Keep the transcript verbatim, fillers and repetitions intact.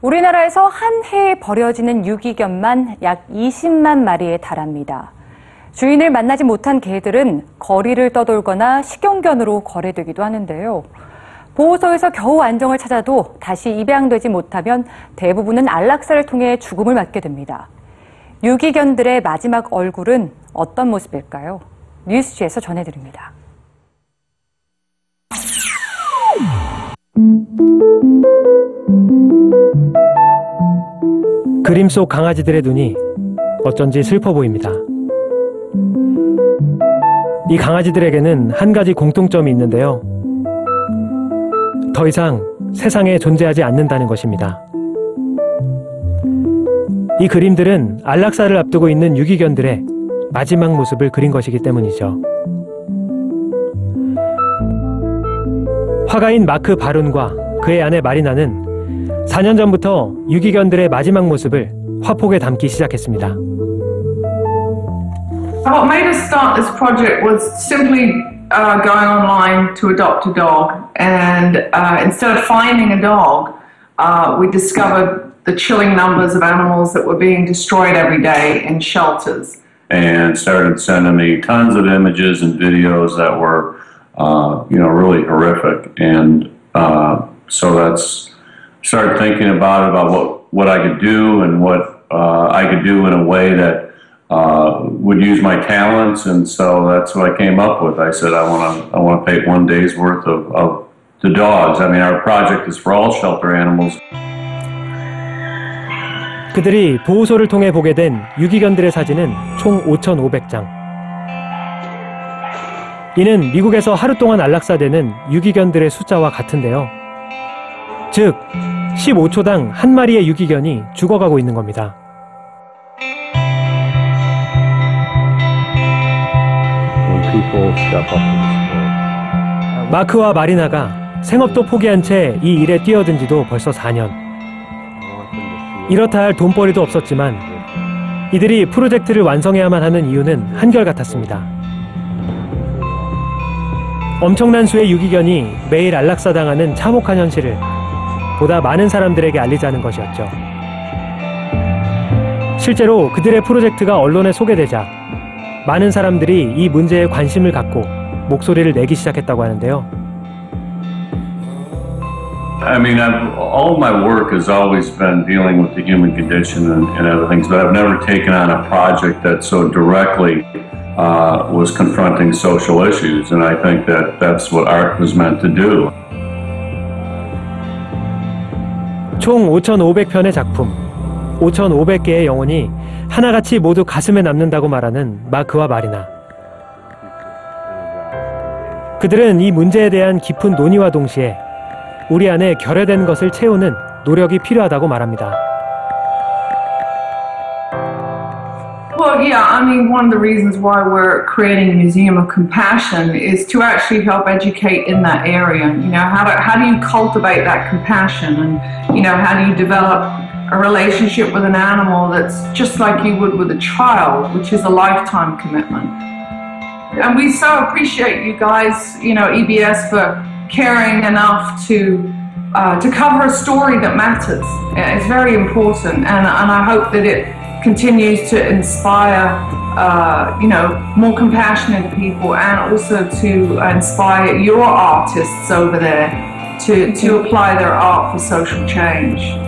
우리나라에서 한 해에 버려지는 유기견만 약 이십만 마리에 달합니다. 주인을 만나지 못한 개들은 거리를 떠돌거나 식용견으로 거래되기도 하는데요. 보호소에서 겨우 안정을 찾아도 다시 입양되지 못하면 대부분은 안락사를 통해 죽음을 맞게 됩니다. 유기견들의 마지막 얼굴은 어떤 모습일까요? 뉴스지에서 전해드립니다. 그림 속 강아지들의 눈이 어쩐지 슬퍼 보입니다. 이 강아지들에게는 한 가지 공통점이 있는데요. 더 이상 세상에 존재하지 않는다는 것입니다. 이 그림들은 안락사를 앞두고 있는 유기견들의 마지막 모습을 그린 것이기 때문이죠. 화가인 마크 바룬과 그의 아내 마리나는 사 년 전부터 유기견들의 마지막 모습을 화폭에 담기 시작했습니다. What made us start this project was simply uh, going online to adopt a dog, and uh, instead of finding a dog, uh, we discovered the chilling numbers of animals that were being destroyed every day in shelters. And started sending me tons of images and videos that were, uh, you know, really horrific. And uh, so that's started thinking about about what what I could do and what uh, I could do in a way that. Uh, would use my talents, and so that's what I came up with. I said I want to I want to paint one day's worth of, of the dogs. I mean, our project is for all shelter animals. 그들이 보호소를 통해 보게 된 유기견들의 사진은 총 오천오백 장. 이는 미국에서 하루 동안 안락사되는 유기견들의 숫자와 같은데요. 즉, 십오 초당 한 마리의 유기견이 죽어가고 있는 겁니다. 마크와 마리나가 생업도 포기한 채 이 일에 뛰어든 지도 벌써 사 년. 이렇다 할 돈벌이도 없었지만 이들이 프로젝트를 완성해야만 하는 이유는 한결같았습니다. 엄청난 수의 유기견이 매일 안락사당하는 참혹한 현실을 보다 많은 사람들에게 알리자는 것이었죠. 실제로 그들의 프로젝트가 언론에 소개되자 많은 사람들이 이 문제에 관심을 갖고 목소리를 내기 시작했다고 하는데요. I mean, I've, all my work has always been dealing with the human condition and, and other things, but I've never taken on a project that so directly uh, was confronting social issues, and I think that that's what art was meant to do. 총 오천오백 편의 작품. 오천오백 개의 영혼이 하나같이 모두 가슴에 남는다고 말하는 마크와 마리나. 그들은 이 문제에 대한 깊은 논의와 동시에 우리 안에 결여된 것을 채우는 노력이 필요하다고 말합니다. Well, yeah, I mean, one of the reasons why we're creating a Museum of Compassion is to actually help educate in that area. You know, how do, how do you cultivate that compassion, and you know, how do you develop a relationship with an animal that's just like you would with a child, which is a lifetime commitment. And we so appreciate you guys, you know, E B S, for caring enough to uh, to cover a story that matters. It's very important, and, and I hope that it continues to inspire, uh, you know, more compassion into people, and also to inspire your artists over there to, to apply their art for social change.